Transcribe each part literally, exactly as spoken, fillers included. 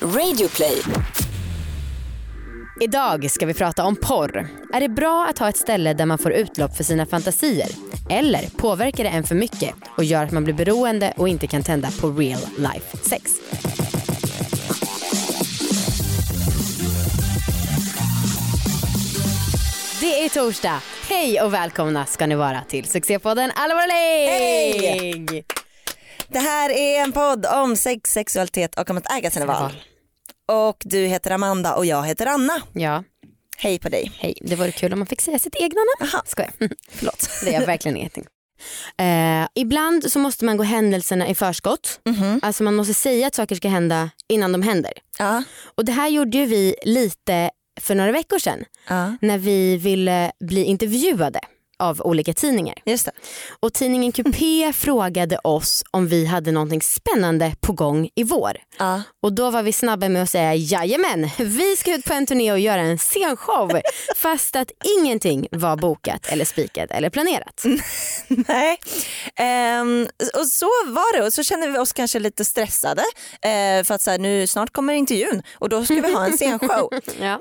Radioplay. Idag ska vi prata om porr. Är det bra att ha ett ställe där man får utlopp för sina fantasier? Eller påverkar det en för mycket och gör att man blir beroende och inte kan tända på real life sex? Det är torsdag. Hej och välkomna ska ni vara till Sexpodden Allvarlig! Hej! Det här är en podd om sex, sexualitet och om att äga sina val. Och du heter Amanda och jag heter Anna. Ja. Hej på dig. Hej. Det vore kul om man fick säga sitt egna namn. Aha. Skoja. Förlåt. Det är verkligen ingenting. Eh, ibland så måste man gå händelserna i förskott. Mm-hmm. Alltså man måste säga att saker ska hända innan de händer. Ja. Och det här gjorde ju vi lite för några veckor sedan. Ja. När vi ville bli intervjuade av olika tidningar. Just det. Och tidningen Kupé mm. frågade oss om vi hade någonting spännande på gång i vår. Uh. Och då var vi snabba med att säga jajamän, vi ska ut på en turné och göra en scenshow. Fast att ingenting var bokat eller spikat eller planerat. Nej. Um, och så var det. Och så känner vi oss kanske lite stressade. Uh, för att så här, nu snart kommer intervjun. Och då ska vi ha en scenshow. Ja.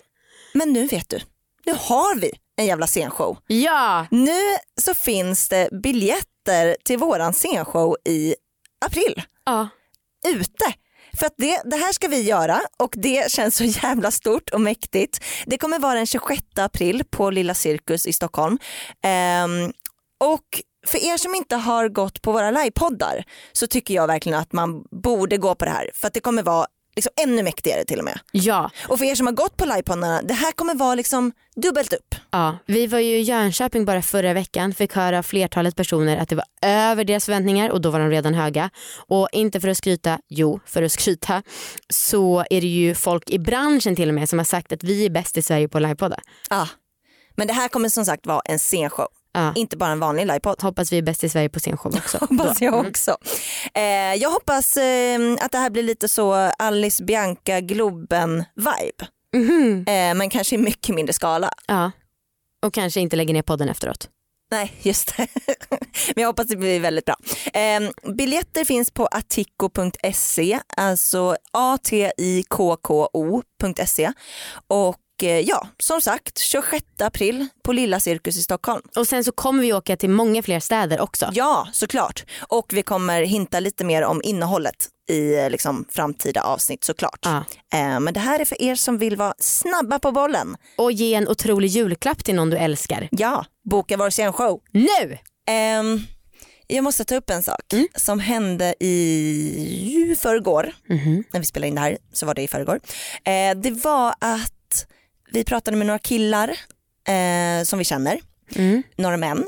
Men nu vet du. Nu har vi en jävla scenshow. Ja. Nu så finns det biljetter till våran scenshow i april. Ja. Ute. För att det, det här ska vi göra och det känns så jävla stort och mäktigt. Det kommer vara den tjugosjätte april på Lilla Cirkus i Stockholm. Ehm, och för er som inte har gått på våra livepoddar så tycker jag verkligen att man borde gå på det här. För att det kommer vara liksom ännu mäktigare till och med. Ja. Och för er som har gått på livepoddarna, det här kommer vara liksom dubbelt upp. Ja, vi var ju i Jönköping bara förra veckan. Fick höra flertalet personer att det var över deras förväntningar. Och då var de redan höga. Och inte för att skryta, jo, för att skryta. Så är det ju folk i branschen till och med som har sagt att vi är bäst i Sverige på livepoddar. Ja, men det här kommer som sagt vara en scenshow. Ja. Inte bara en vanlig livepodd. Hoppas vi är bäst i Sverige på scenshow också. Hoppas jag också. Mm. Eh, jag hoppas eh, att det här blir lite så Alice Bianca Globen-vibe. Mm. Eh, men kanske i mycket mindre skala. Ja. Och kanske inte lägger ner podden efteråt. Nej, just det. Men jag hoppas det blir väldigt bra. Eh, biljetter finns på atikko punkt se. Alltså a t i k k o punkt se. Och Och ja, som sagt, tjugosjätte april på Lilla Cirkus i Stockholm. Och sen så kommer vi åka till många fler städer också. Ja, såklart. Och vi kommer hinta lite mer om innehållet i liksom, framtida avsnitt såklart. Ah. Eh, men det här är för er som vill vara snabba på bollen. Och ge en otrolig julklapp till någon du älskar. Ja, boka vår scenshow. Nu! Eh, jag måste ta upp en sak mm. som hände i förrgår. Mm-hmm. När vi spelade in det här så var det i förrgår. Eh, det var att vi pratade med några killar eh, som vi känner, mm. några män.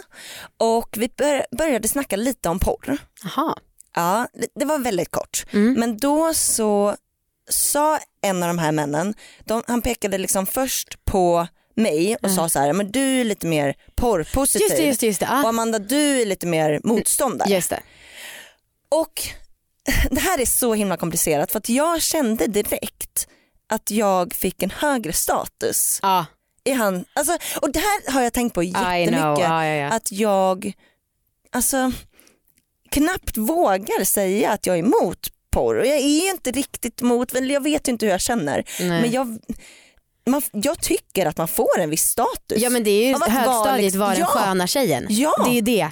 Och vi bör- började snacka lite om porr. Aha. Ja, det, det var väldigt kort. Mm. Men då så sa en av de här männen, de, han pekade liksom först på mig och mm. sa så här, men du är lite mer porrpositiv. Just det, just det, just det. Ah. Och Amanda, du är lite mer motståndare. Just det. Och det här är så himla komplicerat för att jag kände direkt att jag fick en högre status ah. i han, alltså, och det här har jag tänkt på jättemycket ah, ja, ja. Att jag alltså knappt vågar säga att jag är emot porr och jag är inte riktigt emot, jag vet ju inte hur jag känner. Nej. Men jag man, jag tycker att man får en viss status. Ja, men det är ju högstadiet var den ja, sköna tjejen. Ja. Det är ju det.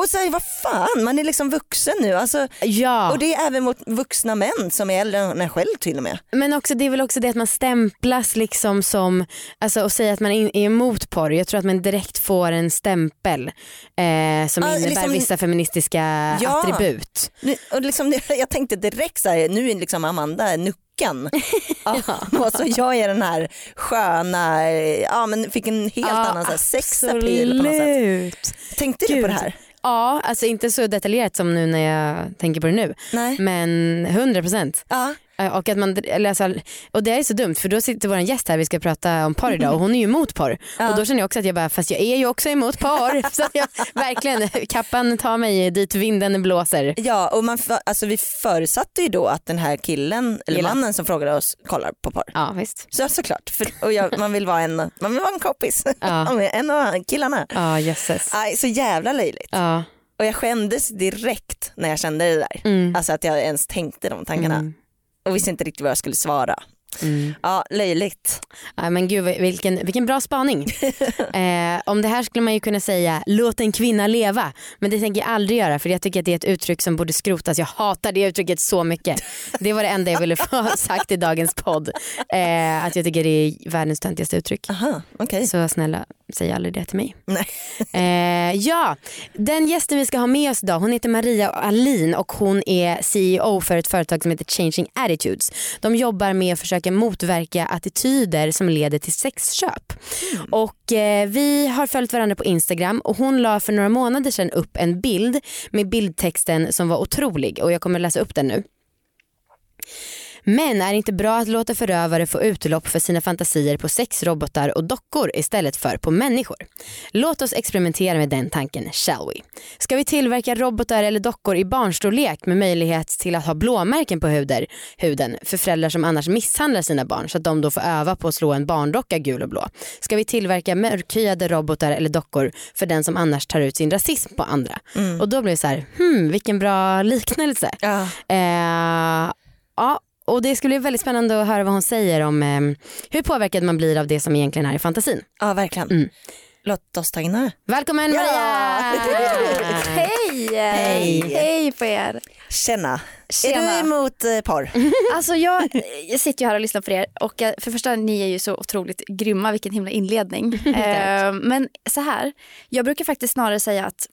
Och säger vad fan, man är liksom vuxen nu. Alltså, ja. Och det är även mot vuxna män som är äldre än själv till och med. Men också, det är väl också det att man stämplas liksom som, alltså, och säger att man är emot porr. Jag tror att man direkt får en stämpel eh, som ah, innebär liksom, vissa feministiska ja. attribut. Och liksom, jag tänkte direkt så här, nu är liksom Amanda nuck. Ja. Så jag är den här sköna, ja, men fick en helt ja, annan så här sexapil på något sätt. Tänkte Gud. Du på det här? Ja, alltså inte så detaljerat som nu när jag tänker på det nu. Nej. Men hundra procent. Ja. Och, att man, alltså, och det är så dumt för då sitter vår gäst här, vi ska prata om porr idag och hon är ju emot porr. Ja. Och då känner jag också att jag bara, fast jag är ju också emot porr. Så jag, verkligen, kappan tar mig dit vinden blåser. Ja, och man, alltså, vi förutsatte ju då att den här killen, eller Gilla. mannen som frågade oss, kollar på porr. Ja, visst. Så såklart, för, och jag, man vill vara en, man vill vara en kompis. Ja. En av killarna. Ja, jösses. Aj, så jävla löjligt. Ja. Och jag skändes direkt när jag kände det där. Mm. Alltså att jag ens tänkte de tankarna. Mm. och visste inte riktigt vad jag skulle svara. Mm. Ja, löjligt. Ja, men gud, vilken, vilken bra spaning. eh, Om det här skulle man ju kunna säga låt en kvinna leva. Men det tänker jag aldrig göra, för jag tycker att det är ett uttryck som borde skrotas. Jag hatar det uttrycket så mycket. Det var det enda jag ville få sagt i dagens podd, eh, att jag tycker det är världens töntigaste uttryck. Aha, okay. Så snälla, säg aldrig det till mig. Nej. Eh, ja, den gästen vi ska ha med oss idag, hon heter Maria Alin och hon är C E O för ett företag som heter Changing Attitudes. De jobbar med att försöka motverka attityder som leder till sexköp. Mm. Och eh, vi har följt varandra på Instagram och hon la för några månader sedan upp en bild med bildtexten som var otrolig, och jag kommer läsa upp den nu. Men är det inte bra att låta förövare få utlopp för sina fantasier på sexrobotar och dockor istället för på människor? Låt oss experimentera med den tanken, shall we? Ska vi tillverka robotar eller dockor i barnstorlek med möjlighet till att ha blåmärken på huder, huden för föräldrar som annars misshandlar sina barn, så att de då får öva på att slå en barndocka gul och blå? Ska vi tillverka mörkhyade robotar eller dockor för den som annars tar ut sin rasism på andra? Mm. Och då blir det så här, hmm, vilken bra liknelse. Ja. Eh, ja. Och det skulle bli väldigt spännande att höra vad hon säger om eh, hur påverkad man blir av det som egentligen är i fantasin. Ja, verkligen. Mm. Låt oss ta in här. Välkommen, ja! Maria! Hej! Hej! Hej på er! Tjena! Tjena. Är du emot eh, porr? Alltså jag, jag sitter ju här och lyssnar på er. Och för första, ni är ju så otroligt grymma. Vilken himla inledning. eh, men så här, jag brukar faktiskt snarare säga att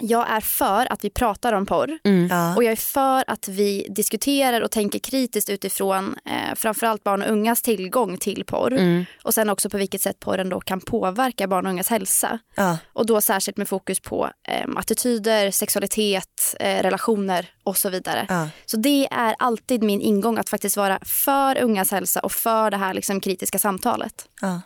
jag är för att vi pratar om porr. Mm. Ja. Och jag är för att vi diskuterar och tänker kritiskt utifrån eh, framförallt barn och ungas tillgång till porr. Mm. Och sen också på vilket sätt porren då kan påverka barn och ungas hälsa. Ja. Och då särskilt med fokus på eh, attityder, sexualitet, eh, relationer och så vidare. Ja. Så det är alltid min ingång att faktiskt vara för ungas hälsa och för det här liksom kritiska samtalet. Ja.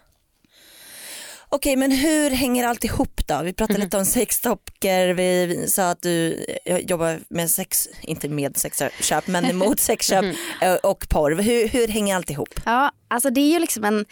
Okej, men hur hänger allt ihop då? Vi pratade mm. lite om sexdockor. Vi, vi sa att du jobbar med sex, inte med sexköp, men emot sexköp mm. och porr. Hur, hur hänger allt ihop? Ja, alltså det är ju liksom en...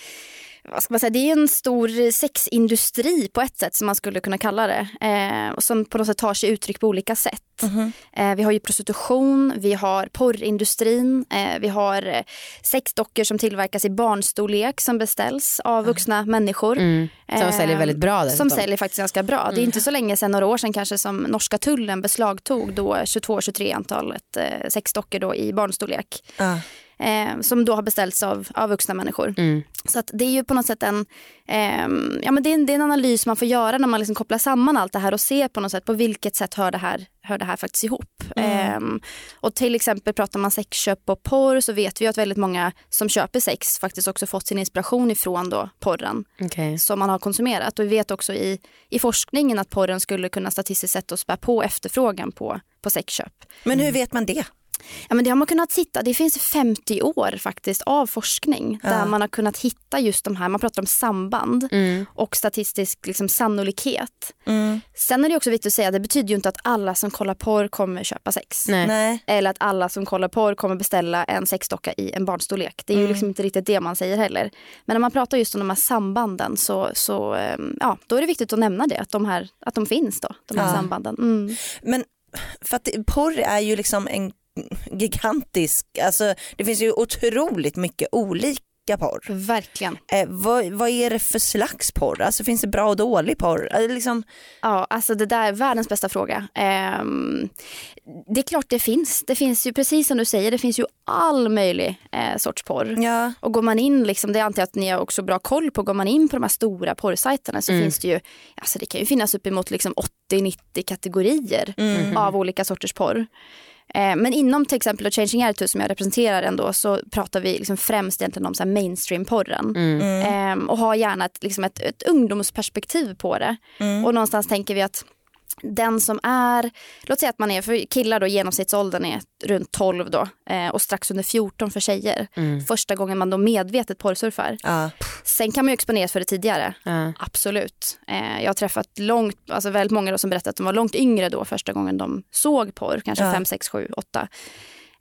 Vad ska man säga? Det är en stor sexindustri på ett sätt som man skulle kunna kalla det. Eh, och som på något sätt tar sig uttryck på olika sätt. Mm-hmm. Eh, vi har ju prostitution, vi har porrindustrin, eh, vi har sexdockor som tillverkas i barnstorlek som beställs av vuxna mm. människor. Mm. Som eh, säljer väldigt bra. Dessutom. Som säljer faktiskt ganska bra. Mm. Det är inte så länge sedan, några år sedan kanske, som norska tullen beslagtog då tjugotvå tjugotre antalet eh, sexdockor då i barnstorlek. Mm. Eh, som då har beställts av, av vuxna människor. Mm. Så att det är ju på något sätt en, eh, ja, men det är en, det är en analys man får göra när man liksom kopplar samman allt det här och ser på något sätt på vilket sätt hör det här, hör det här faktiskt ihop. Mm. Eh, och till exempel pratar man sexköp och porr, så vet vi att väldigt många som köper sex faktiskt också fått sin inspiration ifrån då porren okay. som man har konsumerat. Och vi vet också i, i forskningen att porren skulle kunna statistiskt sett att spä på efterfrågan på, på sexköp. Men hur vet man det? Ja, men det har man kunnat hitta. Det finns femtio år faktiskt av forskning där ja. man har kunnat hitta just de här, man pratar om samband mm. och statistisk liksom, sannolikhet. Mm. Sen är det också viktigt att säga att det betyder ju inte att alla som kollar porr kommer köpa sex. Nej. Nej. Eller att alla som kollar porr kommer beställa en sexdocka i en barnstorlek. Det är mm. ju liksom inte riktigt det man säger heller. Men när man pratar just om de här sambanden så, så ja, då är det viktigt att nämna det, att de, här, att de finns då, de här ja. sambanden. Mm. Men för att porr är ju liksom en gigantisk, alltså det finns ju otroligt mycket olika porr. Verkligen. Eh, vad, vad är det för slags porr? Alltså finns det bra och dålig porr? Alltså, liksom... Ja, alltså det där är världens bästa fråga. Eh, det är klart det finns. Det finns ju, precis som du säger, det finns ju all möjlig eh, sorts porr. Ja. Och går man in, liksom, det är antar jag att ni har också bra koll på, går man in på de här stora porrsajterna så mm. finns det ju, alltså det kan ju finnas uppemot liksom åttio nittio kategorier mm. av olika sorters porr. Men inom till exempel Changing Attitudes som jag representerar ändå, så pratar vi liksom främst egentligen om så här mainstream-porren. Mm. Ehm, och har gärna ett, liksom ett, ett ungdomsperspektiv på det. Mm. Och någonstans tänker vi att den som är, låt säga att man är, för killar då genomsnittsåldern är runt tolv då eh, och strax under fjorton för tjejer. Mm. Första gången man då medvetet porrsurfar. Uh. Sen kan man ju exponeras för det tidigare. Uh. Absolut. Eh, jag har träffat långt, alltså väldigt många då som berättat att de var långt yngre då första gången de såg porr, kanske uh. fem, sex, sju, åtta.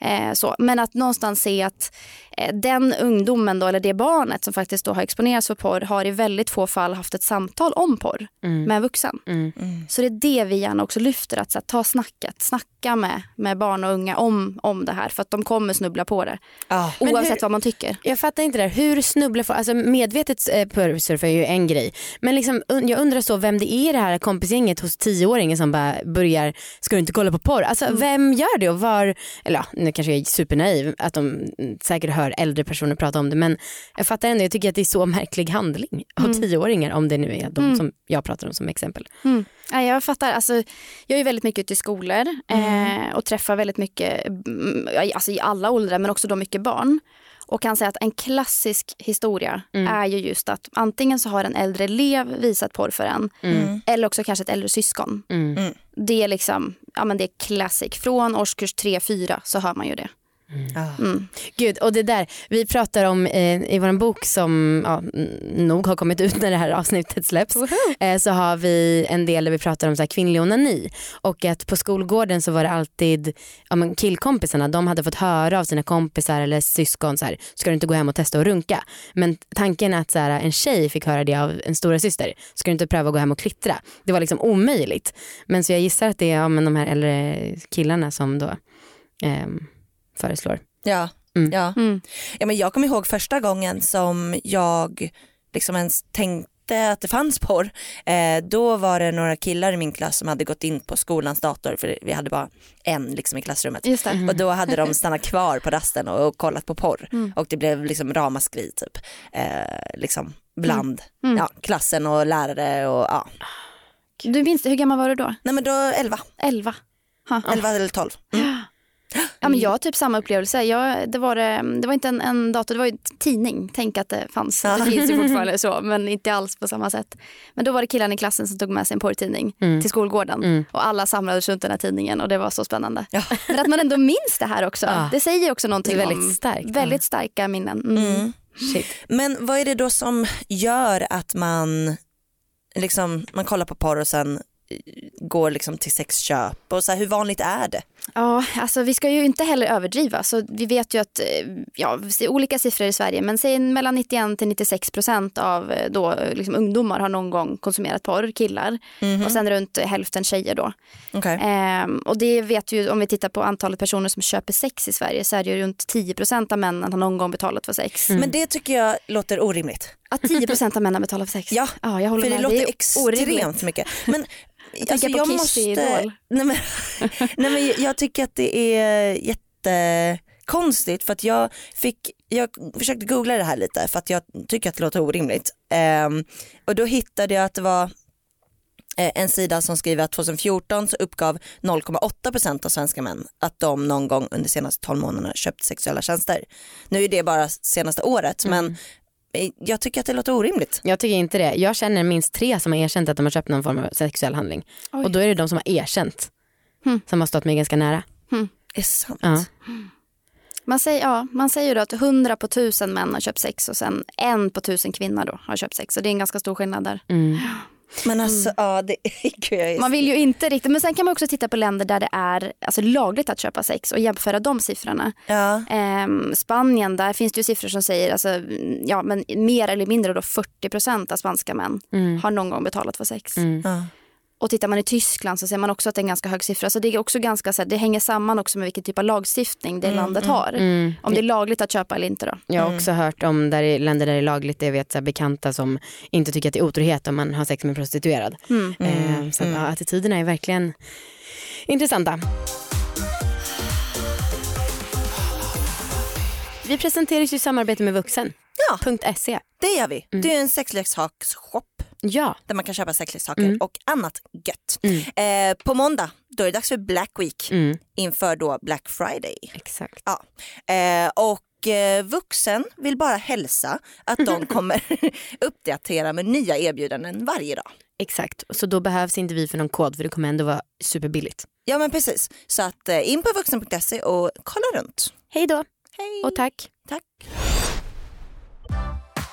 Eh, så. Men att någonstans se att eh, den ungdomen då, eller det barnet som faktiskt då har exponerats för porr har i väldigt få fall haft ett samtal om porr mm. med en vuxen. Mm. Mm. Så det är det vi gärna också lyfter, att så här, ta snacket, snacka med, med barn och unga om, om det här, för att de kommer snubbla på det. Ah. Oavsett hur, vad man tycker. Jag fattar inte det. Hur snubblar folk? Alltså medvetet eh, porrsurfar är ju en grej. Men liksom, un- jag undrar så vem det är i det här kompisgänget hos tioåringen som bara börjar, ska du inte kolla på porr? Alltså mm. vem gör det och var, eller ja, nu kanske jag är supernaiv att de säkert hör äldre personer prata om det, men jag fattar ändå, jag tycker att det är så märklig handling av mm. tioåringar, om det nu är de mm. som jag pratar om som exempel. Mm. Ja, jag fattar, alltså jag är väldigt mycket ute i skolor mm. eh, och träffar väldigt mycket, alltså i alla åldrar men också då mycket barn. Och kan säga att en klassisk historia mm. är ju just att antingen så har en äldre elev visat porr för en mm. eller också kanske ett äldre syskon. Mm. Mm. Det är liksom, ja men det är classic. Från årskurs tre fyra så hör man ju det. Mm. Ah. Mm. Gud, och det där vi pratar om eh, i vår bok som ja, nog har kommit ut när det här avsnittet släpps eh, så har vi en del där vi pratar om så här, kvinnlig onani, och att på skolgården så var det alltid ja, men killkompisarna, de hade fått höra av sina kompisar eller syskon så här, ska du inte gå hem och testa och runka, men tanken är att så här, en tjej fick höra det av en stora syster, ska du inte pröva att gå hem och klittra, det var liksom omöjligt. Men så jag gissar att det är ja, men de här äldre killarna som då ehm, föreslår. Ja, mm. ja. Mm. ja men jag kommer ihåg första gången som jag liksom ens tänkte att det fanns porr. Eh, då var det några killar i min klass som hade gått in på skolans dator, för vi hade bara en liksom i klassrummet. Just det. Mm. Och då hade de stannat kvar på rasten och, och kollat på porr. Mm. Och det blev liksom ramaskri typ. Eh, liksom bland mm. Mm. Ja, klassen och lärare och ja. Du minns, hur gammal var du då? Nej men då elva. Elva. Ha. Elva eller tolv. Mm. Ja, men jag har typ samma upplevelse. Jag, det, var, det var inte en, en dator, det var ju en tidning. Tänk att det fanns. Ja. Det finns ju fortfarande så, men inte alls på samma sätt. Men då var det killarna i klassen som tog med sig en porrtidning mm. till skolgården. Mm. Och alla samlades runt den här tidningen och det var så spännande. Ja. Men att man ändå minns det här också. Ja. Det säger också någonting väldigt om starkt, väldigt starka minnen. Mm. Mm. Shit. Men vad är det då som gör att man, liksom, man kollar på porr och sen går liksom till sexköp och så här, hur vanligt är det? Ja, alltså vi ska ju inte heller överdriva, så vi vet ju att ja, olika siffror i Sverige, men säg mellan nittioen till nittiosex procent av då liksom ungdomar har någon gång konsumerat porr, killar mm-hmm. och sen runt hälften tjejer då. Okay. Ehm, och det vet ju, om vi tittar på antalet personer som köper sex i Sverige, så är det ju runt tio procent av männen har någon gång betalat för sex. Mm. Men det tycker jag låter orimligt. Att tio procent av männen betalar för sex. Ja, ja jag håller för det med. Låter det är extremt orimligt. Mycket. Men jag, alltså, jag måste nej men, nej men jag tycker att det är jättekonstigt, för att jag fick jag försökte googla det här lite för att jag tycker att det låter orimligt. Um, och då hittade jag att det var en sida som skriver att tjugofjorton så uppgav noll komma åtta procent av svenska män att de någon gång under senaste tolv månaderna köpt sexuella tjänster. Nu är det bara senaste året mm. men jag tycker att det låter orimligt. Jag tycker inte det. Jag känner minst tre som har erkänt att de har köpt någon form av sexuell handling. Oj. Och då är det de som har erkänt mm. som har stått mig ganska nära. Mm. Det är sant. Ja. Mm. Man säger, ja, man säger ju då att hundra på tusen män har köpt sex och sen en på tusen kvinnor då har köpt sex. Och det är en ganska stor skillnad där. Mm. Men alltså, mm. ja, det är man vill ju inte riktigt. Men sen kan man också titta på länder där det är alltså, lagligt att köpa sex och jämföra de siffrorna. Ja. Ehm, Spanien, där finns det ju siffror som säger alltså, ja, men mer eller mindre då fyrtio procent av spanska män mm. har någon gång betalat för sex. Mm. Ja. Och tittar man i Tyskland så ser man också att det är en ganska hög siffra. Så det är också ganska så här, det hänger samman också med vilken typ av lagstiftning det mm, landet har. Mm, om det är lagligt att köpa eller inte då. Jag har också hört om där i länder där det är lagligt, jag vet så här, bekanta som inte tycker att det är otrohet om man har sex med en prostituerad. Mm, eh, så mm. att, ja, attityderna är verkligen intressanta. Vi presenteras ju i samarbete med vuxen punkt se. Ja, det gör vi. Mm. Det är en sexleksaksshop. Ja. Där man kan köpa sexleksaker mm. och annat gött. Mm. Eh, på måndag, då är det dags för Black Week. Mm. Inför då Black Friday. Exakt. Ja. Eh, och eh, vuxen vill bara hälsa att de kommer uppdatera med nya erbjudanden varje dag. Exakt, så då behövs inte vi för någon kod, för det kommer ändå vara superbilligt. Ja men precis, så att eh, in på vuxen punkt se och kolla runt. Hej då. Hej. Och tack. Tack.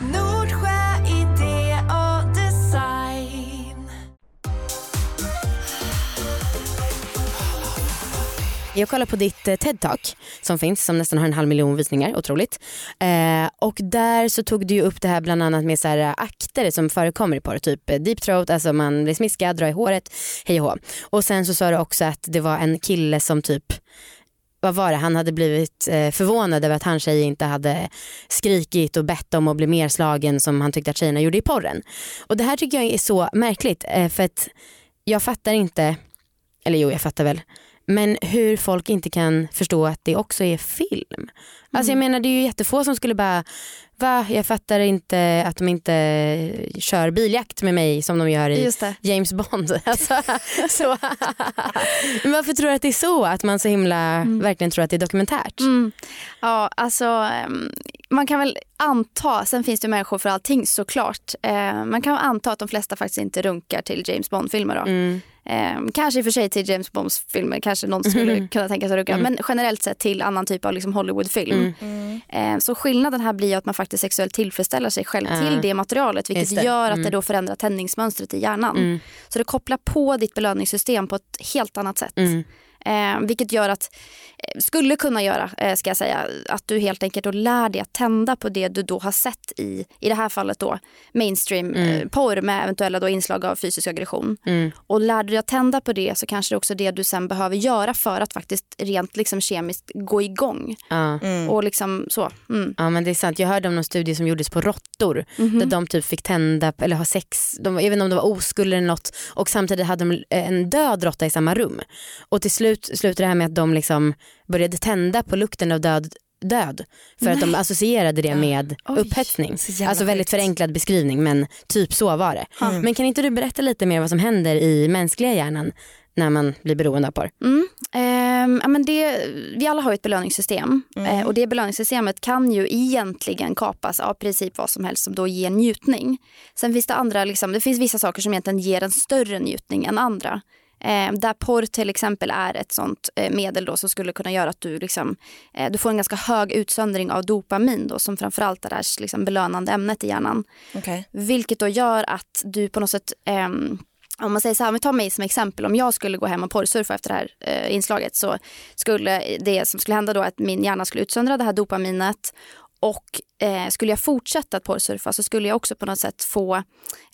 Nordsjö Idé och Design. Jag kollar på ditt TED-talk som finns, som nästan har en halv miljon visningar, otroligt. Eh, och där så tog du ju upp det här bland annat med så här akter som förekommer i porr, typ deep throat, alltså man blir smiskad, drar i håret, hej och hå. Och sen så sa du också att det var en kille som typ, vad var det? Han hade blivit förvånad över att han tjej inte hade skrikit och bett om att bli mer slagen som han tyckte att tjejerna gjorde i porren. Och det här tycker jag är så märkligt, för att jag fattar inte, eller jo jag fattar väl, men hur folk inte kan förstå att det också är film. Alltså jag menar, det är ju jättefå som skulle bara, va? Jag fattar inte att de inte kör biljakt med mig som de gör i James Bond. Alltså, så. Men varför tror du att det är så? Att man så himla mm. verkligen tror att det är dokumentärt? Mm. Ja, alltså man kan väl anta, sen finns det människor för allting såklart. Eh, man kan anta att de flesta faktiskt inte runkar till James Bond-filmer då. Mm. Eh, kanske i och för sig till James Bond-filmer, kanske någon skulle mm. kunna tänka sig runka. Mm. Men generellt sett till annan typ av liksom Hollywood-film. Mm. Mm. Eh, så skillnaden här blir att man faktiskt sexuellt tillfredsställer sig själv uh. till det materialet, vilket det. gör att mm. det då förändrar tändningsmönstret i hjärnan. Mm. Så det kopplar på ditt belöningssystem på ett helt annat sätt. Mm. Eh, vilket gör att, skulle kunna göra, eh, ska jag säga, att du helt enkelt då lär dig att tända på det du då har sett i, i det här fallet då, mainstream mm. eh, porr med eventuella då inslag av fysisk aggression. Mm. Och lär du dig att tända på det, så kanske det är också det du sen behöver göra för att faktiskt rent liksom kemiskt gå igång. Ja. Mm. Och liksom så. Mm. Ja, men det är sant. Jag hörde om någon studie som gjordes på råttor, mm-hmm. där de typ fick tända, eller ha sex, de, även om de var oskulder eller något, och samtidigt hade de en död råtta i samma rum. Och till slut slutade det här med att de liksom började tända på lukten av död, död för Nej. att de associerade det med Oj. upphetsning. Alltså väldigt förenklad beskrivning, men typ så var det. Mm. Men kan inte du berätta lite mer vad som händer i mänskliga hjärnan när man blir beroende av porr? Mm. Eh, ja, men det, vi alla har ett belöningssystem. Mm. Eh, och det belöningssystemet kan ju egentligen kapas av princip vad som helst som då ger njutning. Sen finns det andra, liksom, det finns vissa saker som egentligen ger en större njutning än andra. Eh, där porr till exempel är ett sånt eh, medel då, som skulle kunna göra att du, liksom, eh, du får en ganska hög utsöndring av dopamin då, som framförallt är det här liksom, belönande ämnet i hjärnan. Okay. Vilket då gör att du på något sätt, eh, om man säger så här, om vi tar mig som exempel, om jag skulle gå hem och porrsurfa efter det här eh, inslaget, så skulle det som skulle hända då att min hjärna skulle utsöndra det här dopaminet. Och eh, skulle jag fortsätta att porrsurfa så skulle jag också på något sätt få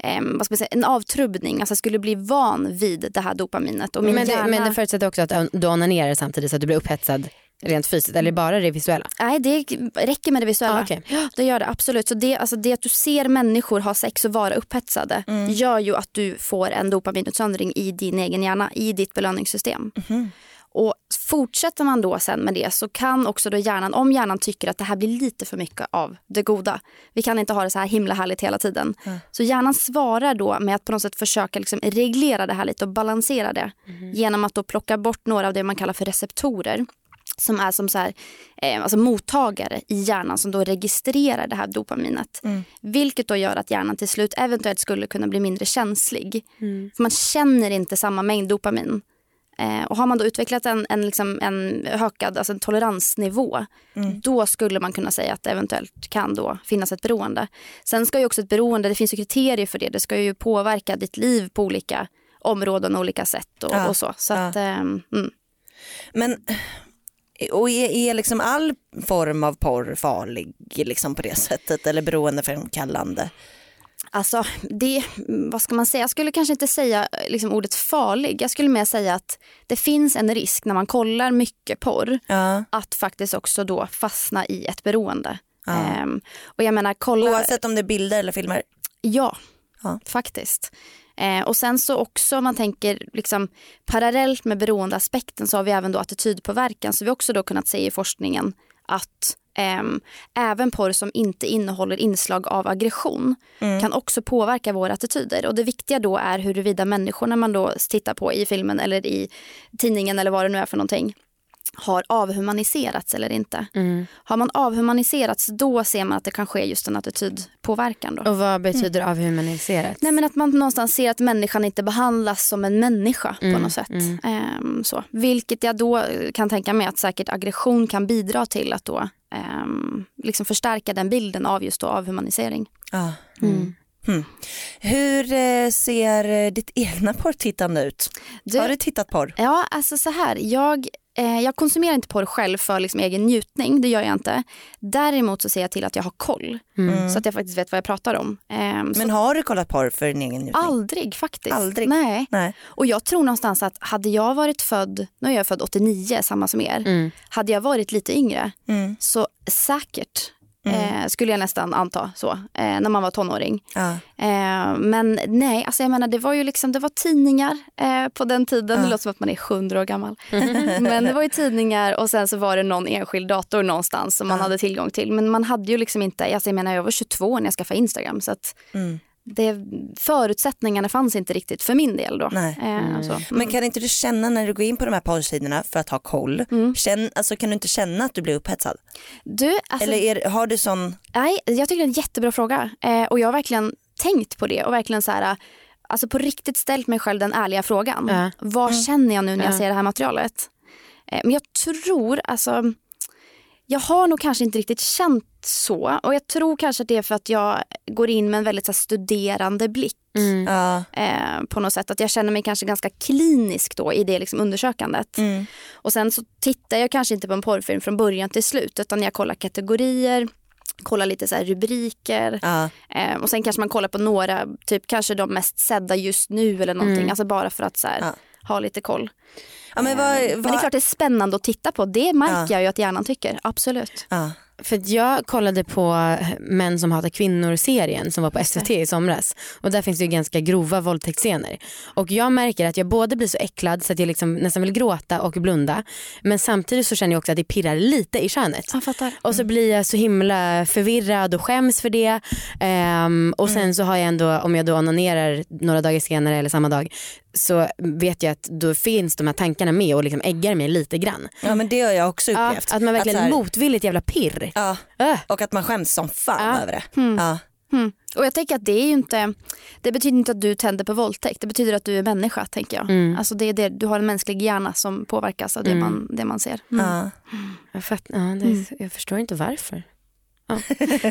eh, vad ska man säga, en avtrubbning. Alltså jag skulle bli van vid det här dopaminet. Och min men, det, hjärna... men det förutsätter också att du onanerar samtidigt så att du blir upphetsad rent fysiskt, eller bara det visuella? Nej, det räcker med det visuella. Ah, okay. Det gör det absolut. Så det, alltså det att du ser människor ha sex och vara upphetsade mm. gör ju att du får en dopaminutsöndring i din egen hjärna, i ditt belöningssystem. Mm-hmm. Och fortsätter man då sen med det så kan också då hjärnan, om hjärnan tycker att det här blir lite för mycket av det goda, vi kan inte ha det så här himla härligt hela tiden. Mm. Så hjärnan svarar då med att på något sätt försöka liksom reglera det här lite och balansera det. Mm. Genom att då plocka bort några av det man kallar för receptorer. Som är som så här, eh, alltså mottagare i hjärnan som då registrerar det här dopaminet. Mm. Vilket då gör att hjärnan till slut eventuellt skulle kunna bli mindre känslig. Mm. För man känner inte samma mängd dopamin. Och har man då utvecklat en, en, liksom en ökad alltså en toleransnivå, mm. då skulle man kunna säga att det eventuellt kan då finnas ett beroende. Sen ska ju också ett beroende, det finns ju kriterier för det, det ska ju påverka ditt liv på olika områden och olika sätt och, ja, och så. så ja. att, mm. Men och är, är liksom all form av porr farlig liksom på det sättet, eller beroendeframkallande? Alltså, det, vad ska man säga? Jag skulle kanske inte säga liksom, ordet farlig. Jag skulle mer säga att det finns en risk när man kollar mycket porr ja. att faktiskt också då fastna i ett beroende. Ja. Ehm, och jag menar, kolla... Oavsett om det är bilder eller filmer? Ja, ja. faktiskt. Ehm, och sen så också, om man tänker liksom, parallellt med beroendeaspekten så har vi även då attitydpåverkan. Så vi har också då kunnat se i forskningen att... Äm, även porr som inte innehåller inslag av aggression mm. kan också påverka våra attityder. Och det viktiga då är huruvida människorna man då tittar på i filmen eller i tidningen eller vad det nu är för någonting har avhumaniserats eller inte. Mm. Har man avhumaniserats, då ser man att det kan ske just en attitydpåverkan då. Och vad betyder mm. avhumaniserats? Nej, men att man någonstans ser att människan inte behandlas som en människa mm. på något sätt. Mm. Ehm, så. Vilket jag då kan tänka mig att säkert aggression kan bidra till att då ehm, liksom förstärka den bilden av just då avhumanisering. Ah. Mm. Mm. Mm. Hur ser ditt egna porrtittande ut? Du, har du tittat porr? Ja, alltså så här. Jag... Jag konsumerar inte porr själv för liksom egen njutning, det gör jag inte. Däremot så ser jag till att jag har koll, mm. så att jag faktiskt vet vad jag pratar om. Ehm, Men har du kollat porr för din egen njutning? Aldrig faktiskt. Aldrig. Nej. Nej. Och jag tror någonstans att hade jag varit född, nu är jag född åttionio, samma som er, mm. hade jag varit lite yngre, mm. så säkert... Mm. Eh, skulle jag nästan anta så eh, när man var tonåring. Ja. Eh, men nej, alltså jag menar det var ju liksom det var tidningar eh, på den tiden. Ja. Det låter som att man är sjuhundra år gammal. Men det var ju tidningar och sen så var det någon enskild dator någonstans som man ja. hade tillgång till. Men man hade ju liksom inte, alltså jag menar jag var tjugotvå när jag skaffade Instagram så att mm. det, förutsättningarna fanns inte riktigt för min del då. Nej. Eh, alltså. mm. Men kan inte du känna när du går in på de här porrsidorna för att ha koll, mm. känn, alltså, kan du inte känna att du blir upphetsad? Du, alltså, eller är, har du sån... Nej, jag tycker det är en jättebra fråga eh, och jag har verkligen tänkt på det och verkligen så här, alltså på riktigt ställt mig själv den ärliga frågan. Äh. Vad mm. känner jag nu när jag äh. ser det här materialet? Eh, men jag tror, alltså jag har nog kanske inte riktigt känt så. Och jag tror kanske att det är för att jag går in med en väldigt så här, studerande blick. Mm. Ja. Eh, på något sätt. Att jag känner mig kanske ganska klinisk då i det liksom, undersökandet. Mm. Och sen så tittar jag kanske inte på en porrfilm från början till slut. Utan jag kollar kategorier, kollar lite så här, rubriker. Ja. Eh, och sen kanske man kollar på några, typ kanske de mest sedda just nu eller någonting. Mm. Alltså bara för att så här, ja. ha lite koll. Ja, men, vad, vad... men det är klart det är spännande att titta på. Det märker ja. jag ju att hjärnan tycker, absolut. Ja. För jag kollade på Män som hatar kvinnor-serien som var på S V T i somras. Och där finns det ju ganska grova våldtäktsscener. Och jag märker att jag både blir så äcklad så att jag liksom nästan vill gråta och blunda. Men samtidigt så känner jag också att det pirrar lite i könet. Jag fattar. Och så blir jag så himla förvirrad och skäms för det. Um, och sen så har jag ändå, om jag då onanerar några dagar senare eller samma dag, så vet jag att då finns de här tankarna med och liksom äggar mig lite grann. Ja, men det har jag också upplevt. Ja, att man verkligen att här... motvilligt jävla pirr. Ja. Och att man skäms som fan ja. över det. Mm. Ja. Mm. Och jag tänker att det är ju inte, det betyder inte att du tänder på våldtäkt. Det betyder att du är människa, tänker jag. Mm. Alltså det är det, du har en mänsklig hjärna som påverkas av det, mm. man, det man ser. Mm. Ja. Jag, fatt, ja, det är, mm. jag förstår inte varför. Ja.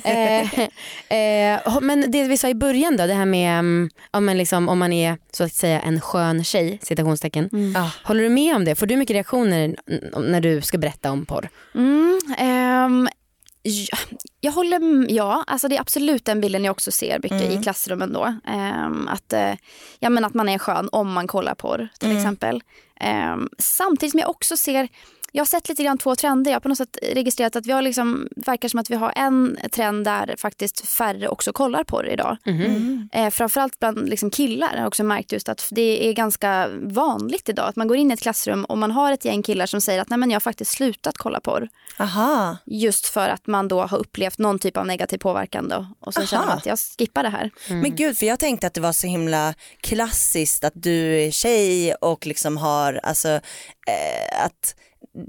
eh, eh, men det vi sa i början då, det här med ja, men liksom, om man är så att säga en skön tjej, citationstecken. Mm. Ah. Håller du med om det? Får du mycket reaktioner när du ska berätta om porr? Mm, ehm Ja, jag håller, ja, alltså det är absolut den bilden jag också ser mycket mm. i klassrummen då. Ehm, att, ja, men att man är skön om man kollar porr till mm. exempel. Ehm, samtidigt som jag också ser, jag har sett lite grann två trender. Jag har på något sätt registrerat att vi har liksom, verkar som att vi har en trend där faktiskt färre också kollar porr idag. Mm. Ehm, framförallt bland liksom killar har jag också märkt just att det är ganska vanligt idag. Att man går in i ett klassrum och man har ett gäng killar som säger att nej, men jag har faktiskt slutat kolla porr. Aha. Just för att man då har upplevt någon typ av negativ påverkan då. Och så Aha. känner man att jag skippar det här. Mm. Men gud, för jag tänkte att det var så himla klassiskt att du är tjej och liksom har, alltså eh, att...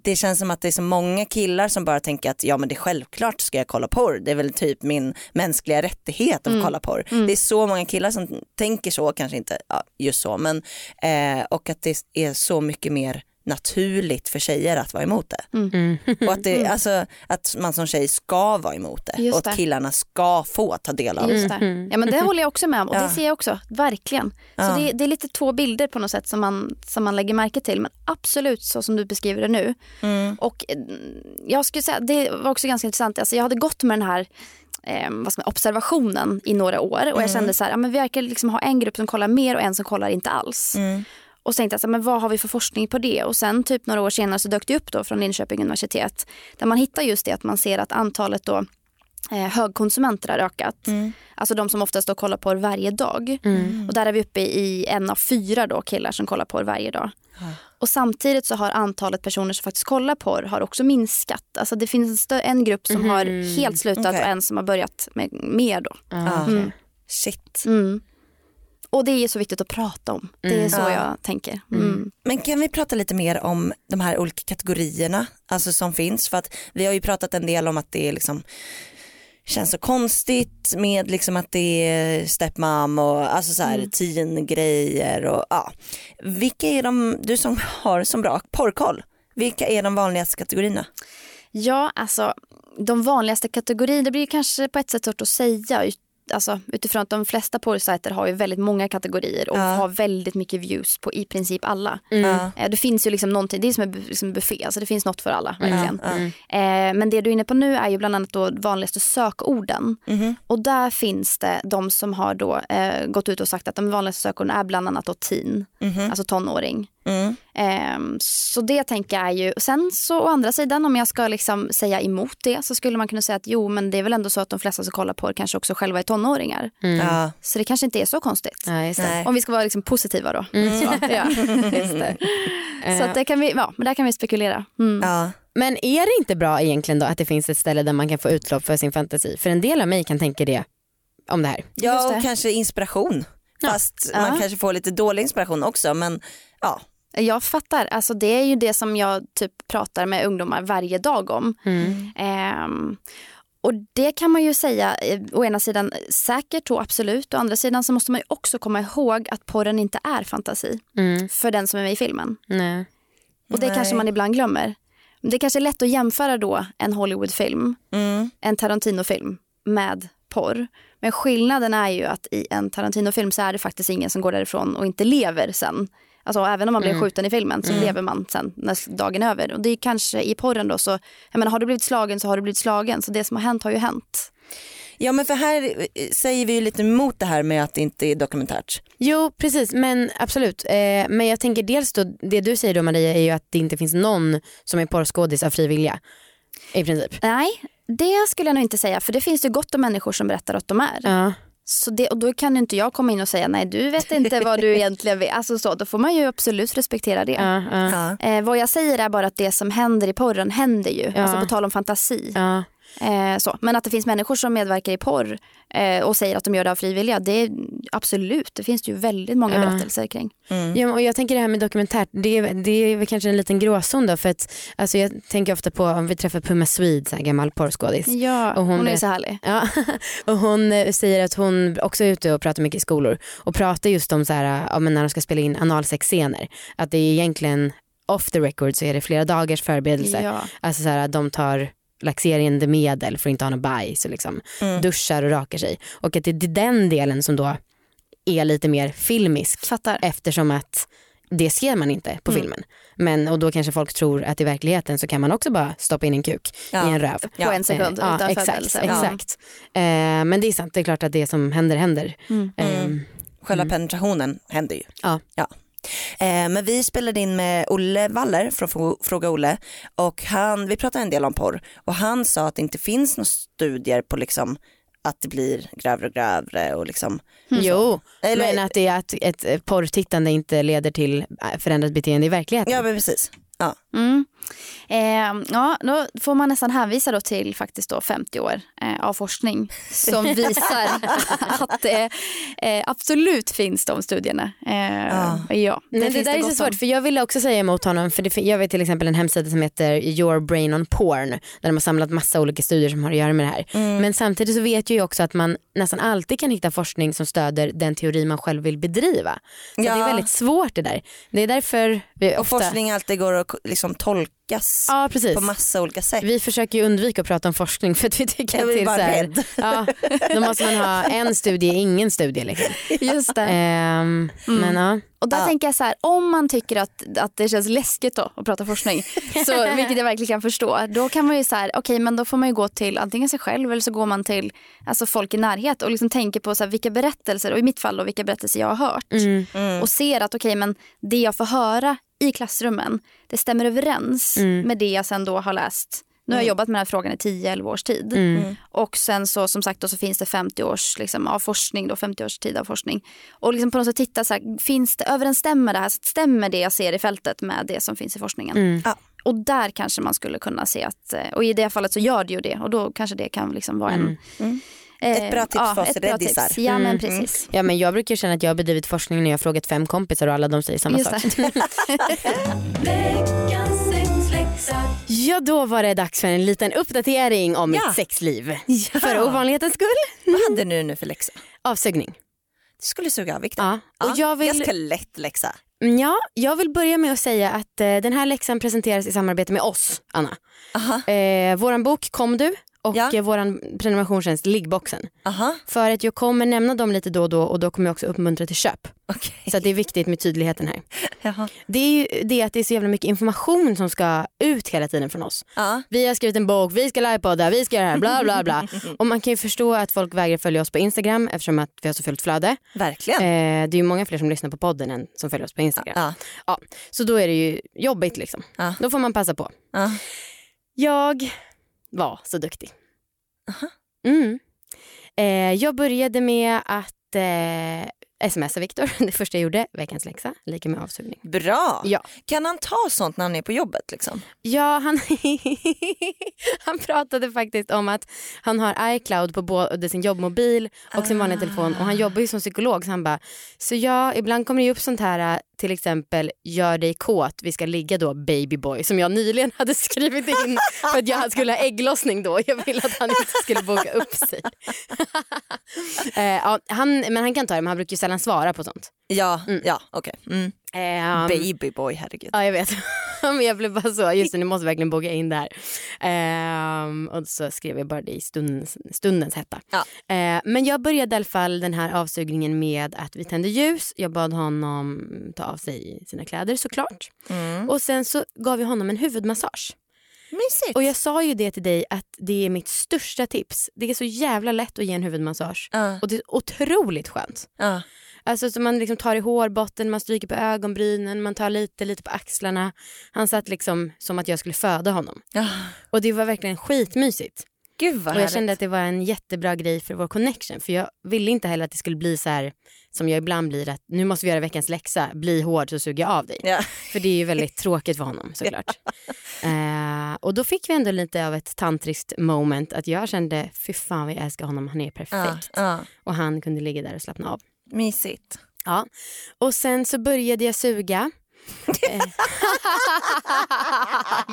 Det känns som att det är så många killar som bara tänker att ja, men det är självklart ska jag kolla porr. Det är väl typ min mänskliga rättighet att mm. kolla porr. Mm. Det är så många killar som tänker så, kanske inte ja, just så. Men, eh, och att det är så mycket mer naturligt för tjejer att vara emot det. Mm. Och att, det, mm. alltså, att man som tjej ska vara emot det. Just och att det. Killarna ska få ta del av just det. Mm. Ja, men det håller jag också med om och ja. det ser jag också, verkligen. Så ja. det, det är lite två bilder på något sätt som man, som man lägger märke till, men absolut så som du beskriver det nu. Mm. Och jag skulle säga, det var också ganska intressant, alltså, jag hade gått med den här Eh, vad ska man, observationen i några år och mm. jag kände så här, ja, men vi verkar liksom ha en grupp som kollar mer och en som kollar inte alls. Mm. Och tänkte alltså, men vad har vi för forskning på det? Och sen typ några år senare så dök det upp då från Linköping universitet där man hittar just det att man ser att antalet då eh, högkonsumenter har ökat. Mm. Alltså de som oftast då kollar på varje dag. Mm. Och där är vi uppe i en av fyra då killar som kollar på varje dag. Ja. Och samtidigt så har antalet personer som faktiskt kollar porr har också minskat. Alltså det finns en, en grupp som mm. har helt slutat okay. och en som har börjat med mer då. Ah, okay. mm. Shit. Mm. Och det är så viktigt att prata om. Mm. Det är så ja. jag tänker. Mm. Mm. Men kan vi prata lite mer om de här olika kategorierna, alltså, som finns? För att vi har ju pratat en del om att det är liksom... känns så konstigt med liksom att det är stepmom och alltså så här mm. teen grejer och ja. Vilka är de, du som har som bra porrkoll, vilka är de vanligaste kategorierna? Ja, alltså de vanligaste kategorierna, det blir kanske på ett sätt svårt att säga ut, alltså, utifrån att de flesta porrsajter har ju väldigt många kategorier och ja. har väldigt mycket views på i princip alla. Mm. Ja. Det finns ju liksom någonting, det är som en liksom buffé, alltså det finns något för alla verkligen. Ja. Mm. Eh, men det du är inne på nu är ju bland annat då vanligaste sökorden. Mm. Och där finns det de som har då eh, gått ut och sagt att de vanligaste sökorden är bland annat då teen, mm. alltså tonåring. Mm. Um, så det tänker jag ju. Sen så å andra sidan, om jag ska liksom säga emot det, så skulle man kunna säga att jo, men det är väl ändå så att de flesta som kollar på det kanske också själva är tonåringar. Mm. Ja. Så det kanske inte är så konstigt. Ja, just det. Nej. Om vi ska vara liksom positiva då. Mm. Så, ja. Just det. Så att det kan vi, ja, men där kan vi spekulera. Mm. Ja. Men är det inte bra egentligen då att det finns ett ställe där man kan få utlopp för sin fantasi? För en del av mig kan tänka det om det här. Ja, och kanske inspiration. Ja. Fast ja. man kanske får lite dålig inspiration också, men ja. Jag fattar, alltså det är ju det som jag typ pratar med ungdomar varje dag om. Mm. Ehm, och det kan man ju säga å ena sidan säkert och absolut, å andra sidan så måste man ju också komma ihåg att porren inte är fantasi mm. för den som är med i filmen. Nej. Och det Nej. kanske man ibland glömmer. Det kanske är lätt att jämföra då en Hollywoodfilm, mm. en Tarantino-film med porr. Men skillnaden är ju att i en Tarantino-film så är det faktiskt ingen som går därifrån och inte lever sen. Alltså även om man blir mm. skjuten i filmen så mm. lever man sen när dagen är över. Och det är kanske i porren då, så jag menar, har du blivit slagen så har du blivit slagen. Så det som har hänt har ju hänt. Ja, men för här säger vi ju lite emot det här med att det inte är dokumentärt. Jo, precis, men absolut. Eh, men jag tänker dels då, det du säger då Maria är ju att det inte finns någon som är porrskådis av frivilliga i princip. Nej, det skulle jag nog inte säga. För det finns ju gott om människor som berättar att de är. Ja. Så det, och då kan inte jag komma in och säga nej, du vet inte vad du egentligen vill. Alltså så, då får man ju absolut respektera det. Ja, ja. Eh, vad jag säger är bara att det som händer i porren händer ju. Ja. Alltså på tal om fantasi. Ja. Eh, så. Men att det finns människor som medverkar i porr eh, och säger att de gör det av frivilliga, det är absolut, det finns ju väldigt många ja. berättelser kring. Mm. Ja, och jag tänker det här med dokumentärt, det, det är väl kanske en liten gråzon då, för att alltså jag tänker ofta på om vi träffar Puma Swede, så här gammal porrskådis. Ja, och hon, hon är så härlig. Ja, och hon säger att hon också är ute och pratar mycket i skolor och pratar just om så här, ja, men när de ska spela in analsexscener, att det är egentligen off the record, så är det flera dagars förberedelse. Ja. Alltså så här, de tar laxerande medel för att inte ha någon bajs och liksom mm. duschar och rakar sig. Och att det är den delen som då är lite mer filmisk. Fattar. Eftersom att det ser man inte på mm. filmen. Men, och då kanske folk tror att i verkligheten så kan man också bara stoppa in en kuk ja. i en röv. Ja. På en sekund eh, utan ja, exakt, exakt. Ja. Eh, Men det är sant, det är klart att det som händer händer. Mm. Eh, mm. Själva mm. penetrationen händer ju. Ja. ja. Men vi spelade in med Olle Waller från Fråga Olle, och han, vi pratade en del om porr, och han sa att det inte finns några studier på liksom att det blir grövre och grövre och liksom mm. Jo, eller, men att, det är att ett porrtittande inte leder till förändrat beteende i verkligheten. Ja, men precis. Ja. Mm. Eh, ja, då får man nästan hänvisa då till faktiskt då femtio år eh, av forskning som visar att det eh, absolut finns de studierna. Eh, ja. ja. Det, Men det där det är så svårt, för jag ville också säga emot honom, för det, jag vet till exempel en hemsida som heter Your Brain on Porn, där de har samlat massa olika studier som har att göra med det här. Mm. Men samtidigt så vet jag ju också att man nästan alltid kan hitta forskning som stöder den teori man själv vill bedriva. Så ja. det är väldigt svårt det där. Det är därför vi ofta... Och forskning alltid går att liksom tolka. Ja, precis. På massa olika sätt. Vi försöker ju undvika att prata om forskning, för att vi tycker att det är så här, ja, då måste man ha en studie, ingen studie liksom. Just det. Ehm, mm. men, ja. Och där ja. tänker jag så här, om man tycker att, att det känns läskigt då att prata forskning, så, vilket jag verkligen kan förstå, då kan man ju så här, okej, men då får man ju gå till antingen sig själv, eller så går man till alltså folk i närhet och liksom tänker på så här, vilka berättelser, och i mitt fall då, vilka berättelser jag har hört. Mm. Mm. Och ser att okej, men det jag får höra i klassrummen, det stämmer överens mm. med det jag sen då har läst. Nu har jag jobbat med den här frågan i tio elva års tid. Mm. Och sen så, som sagt, då, så finns det femtio års liksom, av forskning, då, femtio års tid av forskning. Och liksom på något sätt titta så här, finns det, överensstämmer det här, så stämmer det jag ser i fältet med det som finns i forskningen? Mm. Ja. Och där kanske man skulle kunna se att, och i det fallet så gör det ju det, och då kanske det kan liksom vara mm. en... Mm. Ett bra tips eh, för oss reddisar. Ja, men precis. Mm. Ja, men jag brukar känna att jag har bedrivit forskning när jag har frågat fem kompisar och alla de säger samma sak. Ja, då var det dags för en liten uppdatering om ja. mitt sexliv. Ja. För ovanlighetens skull. Vad hade du nu för läxa? Avsugning. Du skulle suga av Viktor. Ja. Ja. Och jag vill... Ganska lätt läxa. Ja, jag vill börja med att säga att eh, den här läxan presenteras i samarbete med oss, Anna. Aha. Eh, våran bok Kom du? Och ja. våran prenumerationstjänst Liggboxen. Aha. För att jag kommer nämna dem lite då och då, och då kommer jag också uppmuntra till köp. Okay. Så att det är viktigt med tydligheten här. Jaha. Det är ju det att det är så jävla mycket information som ska ut hela tiden från oss. Ja. Vi har skrivit en bok, vi ska livepodda, vi ska göra det här, bla bla bla. Och man kan ju förstå att folk vägrar följa oss på Instagram eftersom att vi har så fullt flöde. Verkligen. Eh, det är ju många fler som lyssnar på podden än som följer oss på Instagram. Ja. Ja. Så då är det ju jobbigt liksom. Ja. Då får man passa på. Ja. Jag... var så duktig. Aha. Mm. Eh, jag började med att eh, smsa Viktor. Det första jag gjorde, veckans läxa, lika med avsugning. Bra! Ja. Kan han ta sånt när han är på jobbet? Liksom? Ja, han, han pratade faktiskt om att han har iCloud på både sin jobbmobil och ah. sin vanliga telefon. Och han jobbar ju som psykolog, så han bara, så ja, ibland kommer det upp sånt här... Till exempel, gör dig kåt, vi ska ligga då, babyboy. Som jag nyligen hade skrivit in för att jag skulle ha ägglossning då. Jag ville att han inte skulle boka upp sig. eh, ja, han, men han kan ta det, men han brukar ju sällan svara på sånt. Ja, mm. ja okej. Okay. Mm. Um, babyboy, herregud. Ja, jag vet. Men jag blev bara så, just det, ni måste verkligen boka in det här. Um, och så skrev jag bara det i stundens, stundens hetta. Ja. Uh, men jag började i alla fall den här avsugningen med att vi tände ljus. Jag bad honom ta av sig sina kläder, såklart. Mm. Och sen så gav vi honom en huvudmassage. Mysigt. Och jag sa ju det till dig att det är mitt största tips. Det är så jävla lätt att ge en huvudmassage. Uh. Och det är otroligt skönt. Ja. Uh. Alltså så man liksom tar i hårbotten, man stryker på ögonbrynen, man tar lite, lite på axlarna. Han satt liksom som att jag skulle föda honom. Oh. Och det var verkligen skitmysigt. Gud vad härligt. Och jag kände att det var en jättebra grej för vår connection. För jag ville inte heller att det skulle bli så här som jag ibland blir, att nu måste vi göra veckans läxa, bli hård så suger jag av dig. Yeah. För det är ju väldigt tråkigt för honom, såklart. Yeah. Uh, och då fick vi ändå lite av ett tantriskt moment, att jag kände, fy fan vi älskar honom, han är perfekt. Uh, uh. Och han kunde ligga där och slappna av. Mysigt. Ja. Och sen så började jag suga.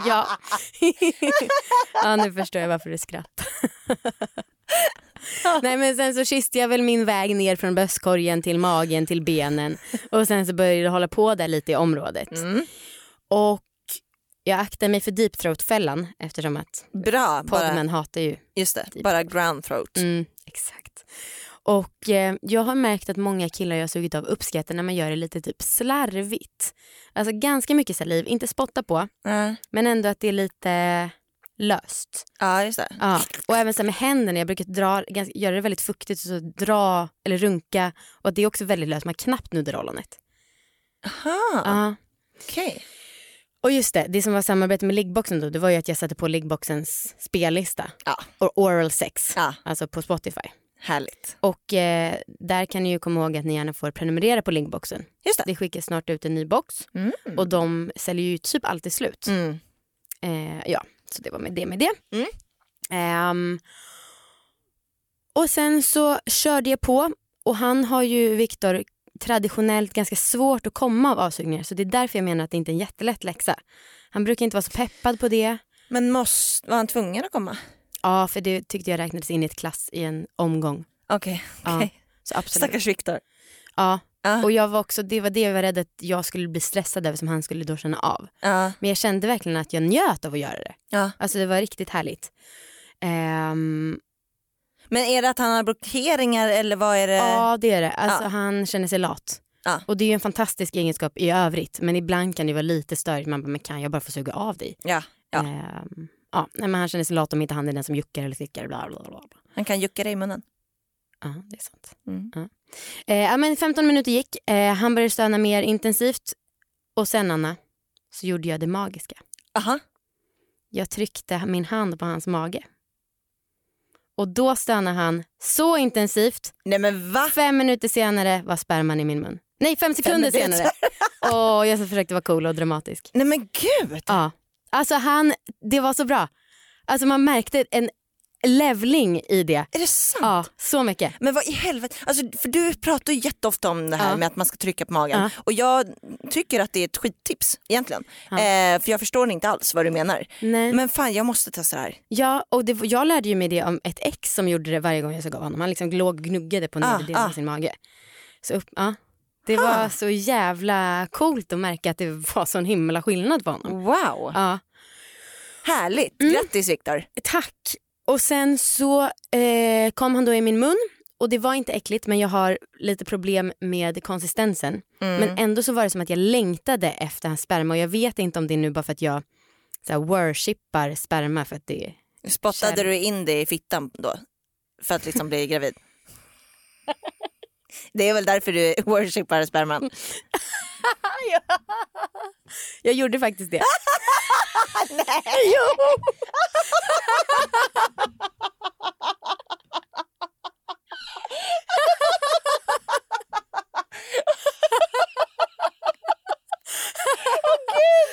ja. ja, nu förstår jag varför du skrattar. Nej, men sen så kysste jag väl min väg ner från bröstkorgen till magen till benen. Och sen så började jag hålla på där lite i området. Mm. Och jag aktade mig för deep throat-fällan eftersom att Bra, podden bara, hatar ju. Just det, deep bara ground throat. Mm, exakt. Och eh, jag har märkt att många killar jag har sugit av uppskattar när man gör det lite typ slarvigt. Alltså ganska mycket saliv, inte spotta på, mm. men ändå att det är lite löst. Ja, just det. Ja. Och även så med händerna, jag brukar dra, ganska, göra det väldigt fuktigt, så dra eller runka. Och det är också väldigt löst, man knappt nuddar rollonet. Aha, ja. Okej. Okay. Och just det, det som var samarbete med Liggboxen då, det var ju att jag satte på Liggboxens spellista. Ja. Och oral sex, ja. Alltså på Spotify. Härligt. Och eh, där kan ni ju komma ihåg att ni gärna får prenumerera på Liggboxen. Just det. Det skickas snart ut en ny box. Mm. Och de säljer ju typ alltid slut. Mm. Eh, ja, så det var med det med det. Mm. Um, och sen så körde jag på. Och han har ju, Viktor, traditionellt ganska svårt att komma av avsugningar. Så det är därför jag menar att det inte är en jättelätt läxa. Han brukar inte vara så peppad på det. Men måste, var han tvungen att komma? Ja, för det tyckte jag räknades in i ett klass i en omgång. Okej, okay, okay. Ja, så absolut. Stackars Viktor. Ja, uh. och jag var också, det var det jag var rädd att jag skulle bli stressad över, som han skulle då känna av. Uh. Men jag kände verkligen att jag njöt av att göra det. Uh. Alltså det var riktigt härligt. Um, Men är det att han har blockeringar eller vad är det? Ja, det är det. Alltså uh. han känner sig lat. Ah. Och det är ju en fantastisk egenskap i övrigt. Men ibland kan det vara lite störigt. Man bara, men kan jag bara få suga av dig? Ja, ja. Um, ja. Nej, men han känner sig lat om inte han är den som juckar eller klickar. Bla, bla, bla. Han kan jucka dig i munnen. Ja, det är sant. Mm. Ja. Eh, ja, men femton minuter gick. Eh, han började stöna mer intensivt. Och sen, Anna, så gjorde jag det magiska. Aha. Jag tryckte min hand på hans mage. Och då stönar han så intensivt. Nej, men va? Fem minuter senare var sperman i min mun. Nej, fem sekunder fem senare. Åh, jag försökte vara cool och dramatisk. Nej, men gud. Ja. Alltså han, det var så bra. Alltså man märkte en levling i det. Är det sant? Ja, så mycket. Men vad i helvete? Alltså, för du pratar ju jätteofta om det här ja. med att man ska trycka på magen. Ja. Och jag tycker att det är ett skittips egentligen. Ja. Eh, för jag förstår inte alls vad du menar. Nej. Men fan, jag måste testa det här. Ja, och det, jag lärde ju mig det om ett ex som gjorde det varje gång jag såg av honom. Han liksom låg gnuggade på nedre delen av sin mage. Så upp, ja. Det var ah. så jävla coolt att märka att det var sån himla skillnad på honom. Wow. Ja. Härligt. Mm. Grattis, Viktor. Tack. Och sen så eh, kom han då i min mun. Och det var inte äckligt, men jag har lite problem med konsistensen. Mm. Men ändå så var det som att jag längtade efter hans sperma. Och jag vet inte om det är nu bara för att jag så här, worshipar sperma för att det är... Spottade kär... du in det i fittan då? För att liksom bli gravid? Det är väl därför du worshipar sperman. Ja. Jag gjorde faktiskt det. Nej. Jo.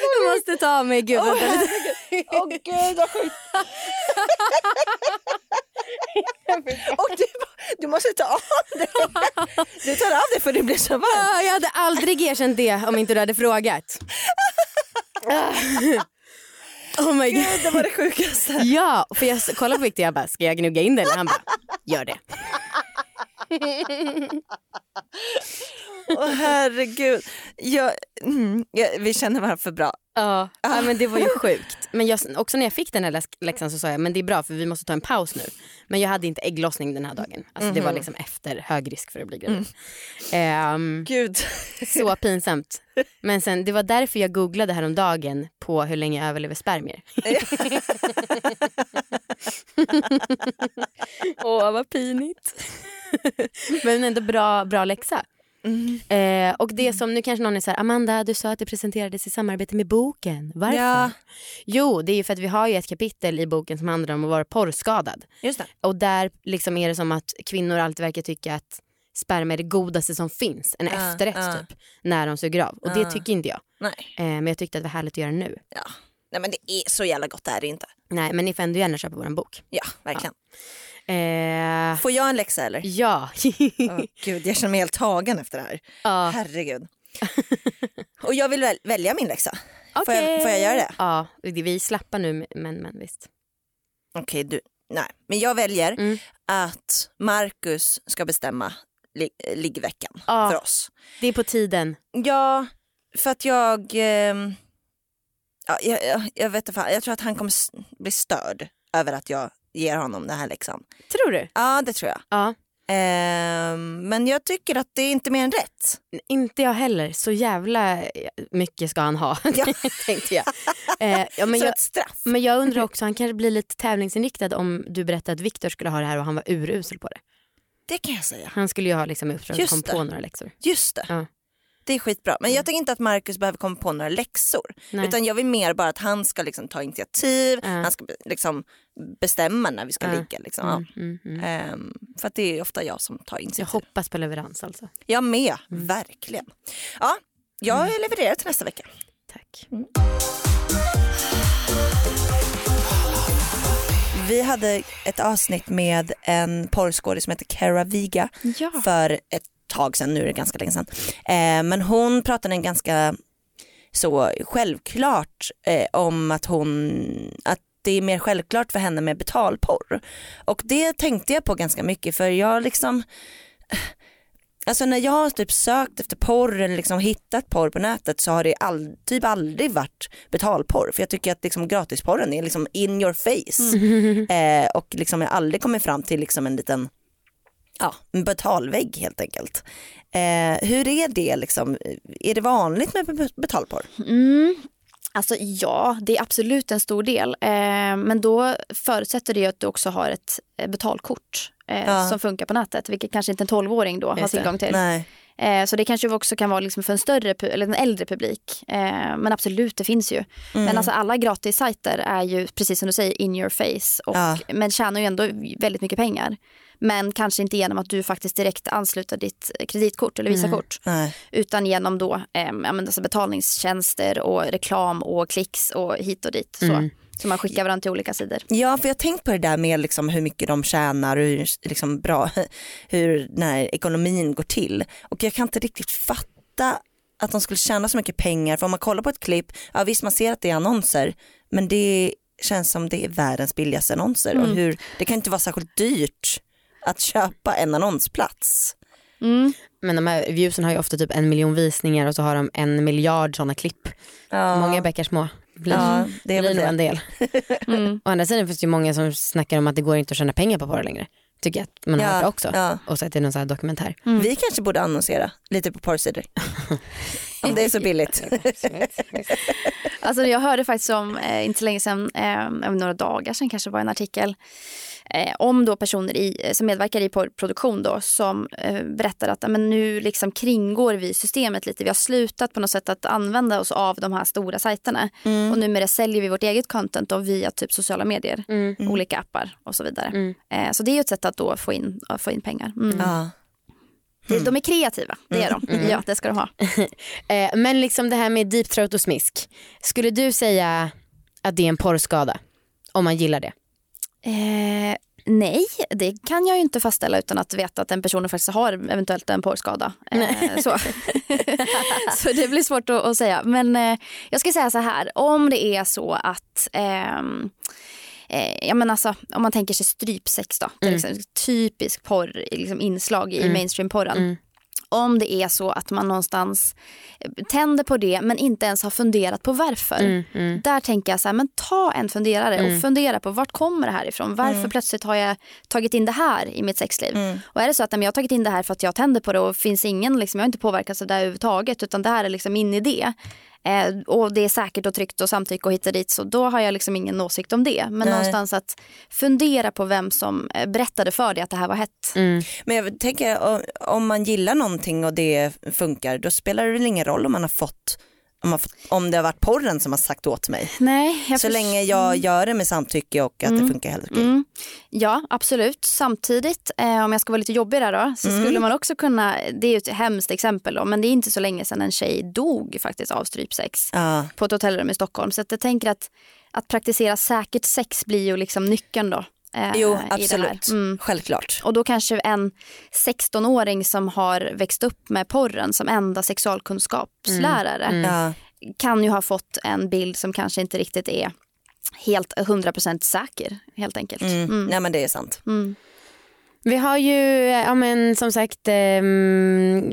Du oh, måste ta mig, gud. Åh oh, gud, oh, gud vad skit. Och du, du måste ta av det. Du tar av det för det blir så varmt. Jag hade aldrig erkänt det om inte du hade frågat. Oh my god, gud, det var det sjukaste. Ja, för jag kollade på Viktor, jag bara, ska jag gnugga in det? Eller han bara, gör det. Åh oh, herregud. Jag, mm, jag, vi känner varandra för bra. Ja, ah. ja, men det var ju sjukt. Men jag, också när jag fick den här läx- läxan så sa jag, men det är bra för vi måste ta en paus nu. Men jag hade inte ägglossning den här dagen. Alltså mm-hmm. det var liksom efter hög risk för att bli gravid. Mm. Um, Gud. Så pinsamt. Men sen, det var därför jag googlade häromdagen på hur länge jag överlever spermier. Åh, vad pinigt. Men ändå bra, bra läxa. Mm. Eh, och det som, nu kanske någon är så här, Amanda, du sa att det presenterades i samarbete med boken. Varför? Ja. Jo, det är ju för att vi har ju ett kapitel i boken som handlar om att vara porrskadad. Just det. Och där liksom är det som att kvinnor alltid verkar tycka att sperma är det godaste som finns. En uh, efterrätt uh. typ, när de suger av. Och uh. det tycker inte jag. Nej. Eh, men jag tyckte att det var härligt att göra nu. Ja. Nej, men det är så jävla gott, det är det inte. Nej, men ni får ändå gärna köpa vår bok. Ja, verkligen. Ja. Eh... Får jag en läxa eller? Ja. Oh, gud, jag känner mig helt tagen efter det här. Ah. Herregud. Och jag vill väl, välja min läxa. Okay. Får, jag, får jag göra det? Ja, vi slappar nu, men, men visst. Okej, okay, du. Nej, men jag väljer mm. att Marcus ska bestämma lig- liggveckan ah. för oss. Det är på tiden. Ja, för att jag... Eh... Ja, jag, jag vet inte, jag tror att han kommer bli störd över att jag ger honom det här läxan. Tror du? Ja, det tror jag. Ja. Ehm, men jag tycker att det är inte mer än rätt. Inte jag heller. Så jävla mycket ska han ha, ja. tänkte jag. Ehm, ja, men så jag, ett straff. Men jag undrar också, han kanske blir lite tävlingsinriktad om du berättade att Viktor skulle ha det här och han var urusel på det. Det kan jag säga. Han skulle ju ha liksom uppdrag att komma på några läxor. Just det. Ja. Det är skitbra. Men jag tycker inte att Marcus behöver komma på några läxor. Nej. Utan jag vill mer bara att han ska liksom ta initiativ. Äh. Han ska liksom bestämma när vi ska äh. ligga. Liksom. Mm, mm, mm. Um, för att det är ofta jag som tar initiativ. Jag hoppas på leverans alltså. Jag med, mm. verkligen. Ja, jag mm. levererar till nästa vecka. Tack. Mm. Vi hade ett avsnitt med en porrskådis som heter Cara Viga. Ja. För ett tag sedan, nu är det ganska länge sedan. Eh, men hon pratade en ganska så självklart eh, om att hon att det är mer självklart för henne med betalporr. Och det tänkte jag på ganska mycket för jag liksom alltså när jag har typ sökt efter porr eller liksom hittat porr på nätet så har det all, typ aldrig varit betalporr. För jag tycker att liksom gratisporren är liksom in your face. Mm. Eh, och liksom jag aldrig kommer fram till liksom en liten ja, en betalvägg helt enkelt. Eh, hur är det liksom? Är det vanligt med betalporr? Mm. Alltså ja, det är absolut en stor del. Eh, men då förutsätter det att du också har ett betalkort eh, ja. som funkar på nätet. Vilket kanske inte en tolvåring då har tillgång till. Nej. Eh, så det kanske också kan vara liksom för en större pu- eller en äldre publik. Eh, men absolut, det finns ju. Mm. Men alltså alla gratissajter är ju, precis som du säger, in your face. Och, ja. Men tjänar ju ändå väldigt mycket pengar. Men kanske inte genom att du faktiskt direkt ansluter ditt kreditkort eller visakort. Mm. Utan genom då eh, alltså betalningstjänster och reklam och klicks och hit och dit. Så. Mm. Så man skickar varandra till olika sidor. Ja, för jag har tänkt på det där med liksom hur mycket de tjänar och hur liksom bra hur när ekonomin går till. Och jag kan inte riktigt fatta att de skulle tjäna så mycket pengar. För om man kollar på ett klipp, ja visst man ser att det är annonser, men det känns som det är världens billigaste annonser. Mm. Och hur, det kan inte vara särskilt dyrt att köpa en annonsplats. Mm. Men de här viewsen har ju ofta typ en miljon visningar och så har de en miljard sådana klipp. Ja. Många bäckar små. Blir, ja, det blir nog en del. Mm. Å andra sidan finns det ju många som snackar om att det går inte att tjäna pengar på porr längre. Tycker jag att man har ja, hört det också. Ja. Och så att det är någon sån här dokumentär. Mm. Vi kanske borde annonsera lite på porrsidor. Om det är så billigt. Alltså jag hörde faktiskt om, eh, inte så länge sedan, eh, några dagar sedan kanske var en artikel eh, om då personer i, som medverkar i porrproduktion då, som eh, berättar att men nu liksom kringgår vi systemet lite. Vi har slutat på något sätt att använda oss av de här stora sajterna. Mm. Och numera säljer vi vårt eget content då via typ sociala medier, mm. olika appar och så vidare. Mm. Eh, så det är ju ett sätt att då få in, få in pengar. Mm. Ja. Mm. De är kreativa, det är de. Mm. Ja, det ska de ha. Men liksom det här med deep throat och smisk. Skulle du säga att det är en porrskada om man gillar det? Eh, nej, det kan jag ju inte fastställa utan att veta att en person faktiskt har eventuellt en porrskada. Eh, så. Så det blir svårt att, att säga. Men eh, jag ska säga så här, om det är så att... Eh, Ja, men alltså, om man tänker sig strypsex då, mm. liksom, typisk porr liksom, inslag i mm. mainstream-porren. Mm. Om det är så att man någonstans tänder på det men inte ens har funderat på varför. Mm, mm. Där tänker jag så här, men ta en funderare mm. och fundera på vart kommer det här ifrån? Varför mm. plötsligt har jag tagit in det här i mitt sexliv? Mm. Och är det så att nej, jag har tagit in det här för att jag tänder på det och finns ingen, liksom, jag har inte påverkats av det här överhuvudtaget utan det här är liksom min idé. Eh, och det är säkert och tryggt och samtycke och hitta dit, så då har jag liksom ingen åsikt om det. Men nej. Någonstans att fundera på vem som berättade för dig att det här var hett. Mm. Men jag tänker, om man gillar någonting och det funkar, då spelar det väl ingen roll om man har fått, om, man fått, om det har varit porren som har sagt åt mig. Nej, jag så förs- länge jag gör det med samtycke och att mm. det funkar helt okej. Mm. Ja, absolut. Samtidigt, eh, om jag ska vara lite jobbig där då, så mm. skulle man också kunna, det är ju ett hemskt exempel då, men det är inte så länge sedan en tjej dog faktiskt av strypsex ah. på ett hotellrum i Stockholm. Så att jag tänker att, att praktisera säkert sex blir ju liksom nyckeln då. Eh, jo, absolut. Mm. Självklart. Och då kanske en sexton-åring som har växt upp med porren som enda sexualkunskapslärare mm. Mm. kan ju ha fått en bild som kanske inte riktigt är helt hundra procent säker, helt enkelt. Mm. Mm. Nej, men det är sant. Mm. Vi har ju ja, men, som sagt eh,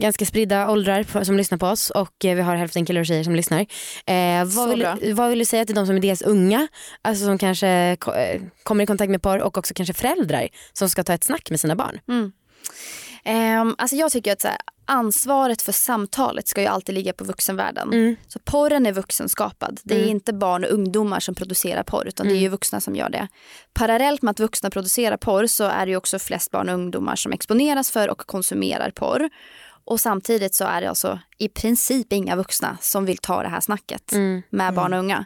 ganska spridda åldrar på, som lyssnar på oss och eh, vi har hälften killar och tjejer som lyssnar. Eh, vad, vill, vad vill du säga till de som är dels unga, alltså som kanske ko- kommer i kontakt med par och också kanske föräldrar som ska ta ett snack med sina barn? Mm. Eh, alltså jag tycker att så här, ansvaret för samtalet ska ju alltid ligga på vuxenvärlden. Mm. Så porren är vuxenskapad. Det är mm. inte barn och ungdomar som producerar porr utan mm. det är ju vuxna som gör det. Parallellt med att vuxna producerar porr så är det ju också flest barn och ungdomar som exponeras för och konsumerar porr. Och samtidigt så är det alltså i princip inga vuxna som vill ta det här snacket mm. med mm. barn och unga.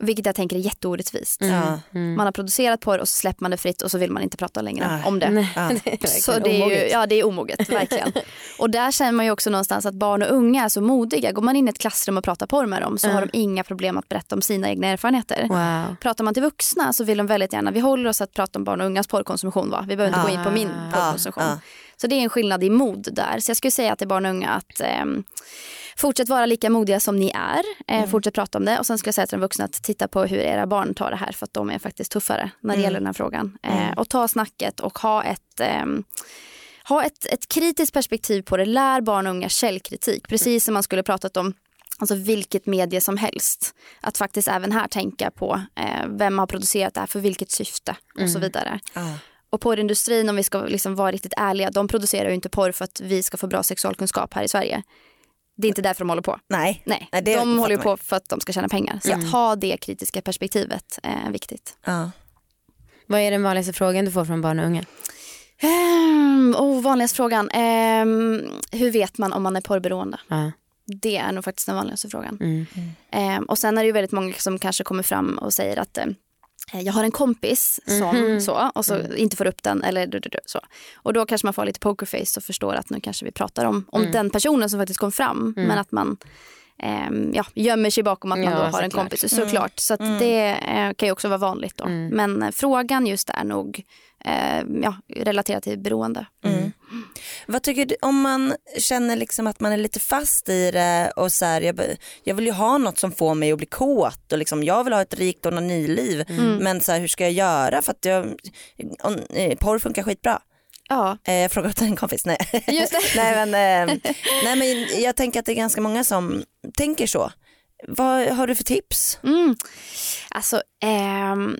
Vilket jag tänker är jätteorättvist. Mm. Mm. Man har producerat porr och så släpper man det fritt och så vill man inte prata längre ah. om det. Ah. Det är så det är ju, ja, det är omoget, verkligen. Och där känner man ju också någonstans att barn och unga är så modiga. Går man in i ett klassrum och pratar porr med dem så mm. har de inga problem att berätta om sina egna erfarenheter. Wow. Pratar man till vuxna så vill de väldigt gärna, vi håller oss att prata om barn och ungas porrkonsumtion. Va? Vi behöver inte ah. gå in på min porrkonsumtion. Ah. Ah. Så det är en skillnad i mod där. Så jag skulle säga till barn och unga att eh, fortsätt vara lika modiga som ni är. Eh, mm. Fortsätt prata om det. Och sen skulle jag säga till de vuxna att titta på hur era barn tar det här. För att de är faktiskt tuffare när det mm. gäller den här frågan. Eh, och ta snacket och ha ett... Eh, ha ett, ett kritiskt perspektiv på det. Lär barn och unga källkritik. Precis som man skulle pratat om alltså vilket medie som helst. Att faktiskt även här tänka på eh, vem har producerat det här för vilket syfte och mm. så vidare. Ah. Och porrindustrin, om vi ska liksom vara riktigt ärliga, de producerar ju inte porr för att vi ska få bra sexualkunskap här i Sverige. Det är inte därför de håller på. Nej. Nej. Nej, det de håller ju på för att de ska tjäna pengar. Så mm. att ha det kritiska perspektivet är viktigt. Ja. Vad är den vanligaste frågan du får från barn och unga? Um, oh, vanligaste frågan. Um, hur vet man om man är porrberoende? Ja. Det är nog faktiskt den vanligaste frågan. Mm. Mm. Um, och sen är det ju väldigt många som kanske kommer fram och säger att... Um, jag har en kompis som mm-hmm. så och så mm. inte får upp den eller så. Och då kanske man får lite pokerface och förstår att nu kanske vi pratar om om mm. den personen som faktiskt kom fram mm. men att man eh, ja, gömmer sig bakom att man ja, då har en kompis. Mm. Såklart. Så att mm. det eh, kan ju också vara vanligt då. Mm. Men eh, frågan just är nog eh, ja, relaterat till beroende. Mm. Mm. Vad tycker du, om man känner liksom att man är lite fast i det och så här, jag, jag vill ju ha något som får mig att bli kåt och liksom, jag vill ha ett rikt onaniliv, mm. men så här, hur ska jag göra för att jag, on, porr funkar skitbra. Ja. Jag frågar åt en kompis. Nej. Just det. nej, men, nej men jag tänker att det är ganska många som tänker så. Vad har du för tips? Mm. Alltså ehm...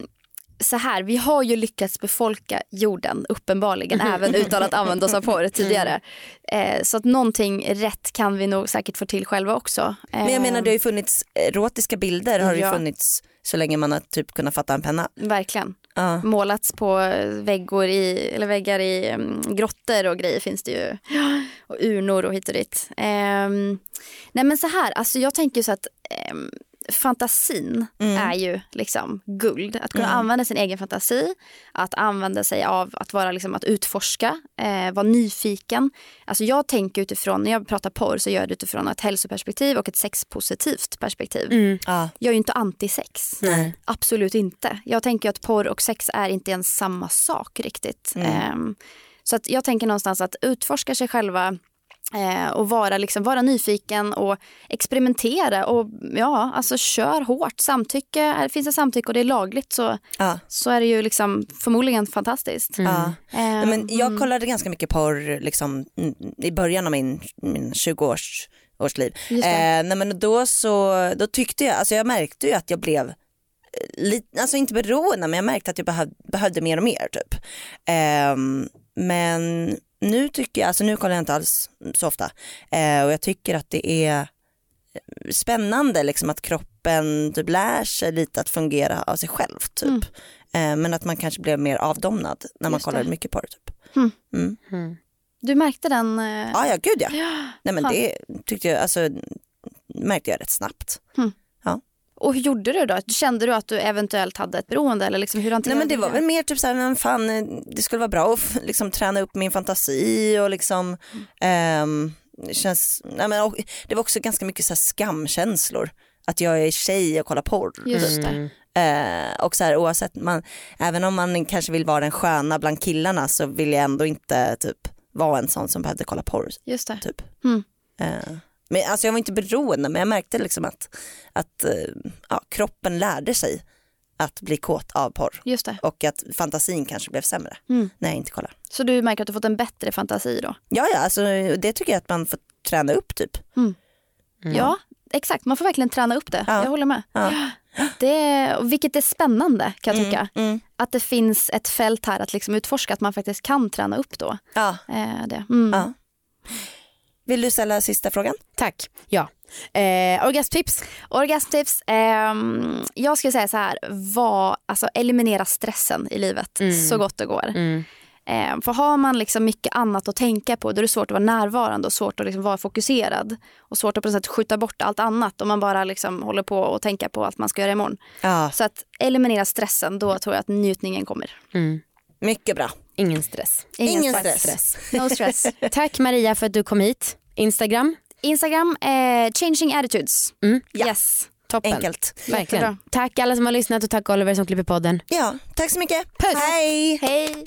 så här, vi har ju lyckats befolka jorden uppenbarligen även utan att använda oss av porr tidigare. Eh, så att någonting rätt kan vi nog säkert få till själva också. Eh, Men jag menar, det har ju funnits erotiska bilder, har det ja. ju funnits så länge man har typ kunnat fatta en penna. Verkligen. Uh. Målats på väggor i, eller väggar i um, grottor och grejer finns det ju. Och urnor och hit och dit. Eh, nej men så här, alltså jag tänker ju så att... Eh, fantasin mm. är ju liksom guld. Att kunna mm. använda sin egen fantasi, att använda sig av att vara liksom, att utforska, eh, vara nyfiken. Alltså jag tänker utifrån, när jag pratar porr så gör jag det utifrån ett hälsoperspektiv och ett sexpositivt perspektiv. Mm. Ah. Jag är ju inte anti-sex. Nej. Absolut inte. Jag tänker att porr och sex är inte ens samma sak riktigt. Mm. Eh, så att jag tänker någonstans att utforska sig själva Eh, och vara, liksom, vara nyfiken och experimentera och ja, alltså kör hårt. Samtycke, är, finns det samtycke och det är lagligt så, ja. så är det ju liksom förmodligen fantastiskt. Mm. Ja. Eh, Men jag kollade mm. ganska mycket porr liksom, i början av min, min tjugo-års års liv. Eh, nej, men då, så, då tyckte jag, alltså jag märkte ju att jag blev lite, alltså inte beroende, men jag märkte att jag behöv, behövde mer och mer typ. Eh, men nu tycker jag, alltså nu kollar jag inte alls så ofta eh, och jag tycker att det är spännande liksom att kroppen typ lär sig lite att fungera av sig själv typ. Mm. eh, men att man kanske blev mer avdomnad när man kollar mycket på det typ. Mm. Mm. Mm. Du märkte den? Eh... Ah, ja, gud ja. ja. Nej men det tyckte jag, alltså märkte jag rätt snabbt. Mm. Ja. Och hur gjorde du då? Kände du att du eventuellt hade ett beroende? Eller liksom, hur hanterade? Nej, men det var väl mer typ såhär, fan, det skulle vara bra att liksom, träna upp min fantasi och liksom, mm. eh, känns, nej, men, och, det var också ganska mycket så här, skamkänslor. Att jag är tjej och kollar porr. Just det. Eh, och så här, oavsett, man, även om man kanske vill vara den sköna bland killarna så vill jag ändå inte typ, vara en sån som behövde kolla porr. Just det. Typ. Mm. Eh. Men alltså jag var inte beroende, men jag märkte liksom att, att ja, kroppen lärde sig att bli kåt av porr. Just det. Och att fantasin kanske blev sämre mm. när jag inte kollar. Så du märker att du fått en bättre fantasi då? Ja, ja alltså, det tycker jag att man får träna upp typ. Mm. Mm. Ja, exakt. Man får verkligen träna upp det. Ja. Jag håller med. Ja. Det, vilket är spännande kan jag tycka. Mm, mm. Att det finns ett fält här att liksom utforska, att man faktiskt kan träna upp då. Ja. Eh, det. Mm. Ja. Vill du ställa sista frågan? Tack. Ja. Eh, orgasmtips. Orgasmtips. Eh, jag skulle säga så här. Var, alltså, eliminera stressen i livet mm. så gott det går. Mm. Eh, för har man liksom mycket annat att tänka på, då är det svårt att vara närvarande och svårt att liksom vara fokuserad. Och svårt att på något sätt skjuta bort allt annat om man bara liksom håller på och tänker på att man ska göra imorgon. Ah. Så att eliminera stressen, då tror jag att njutningen kommer. Mm. Mycket bra. Ingen stress. Ingen, Ingen stress. stress. No stress. Tack Maria för att du kom hit. Instagram? Instagram, eh, Changing Attitudes. Mm. Ja. Yes. Toppen. Enkelt. Verkligen. Jättebra. Tack alla som har lyssnat och tack Oliver som klipper podden. Ja, tack så mycket. Puss. Hej. Hej.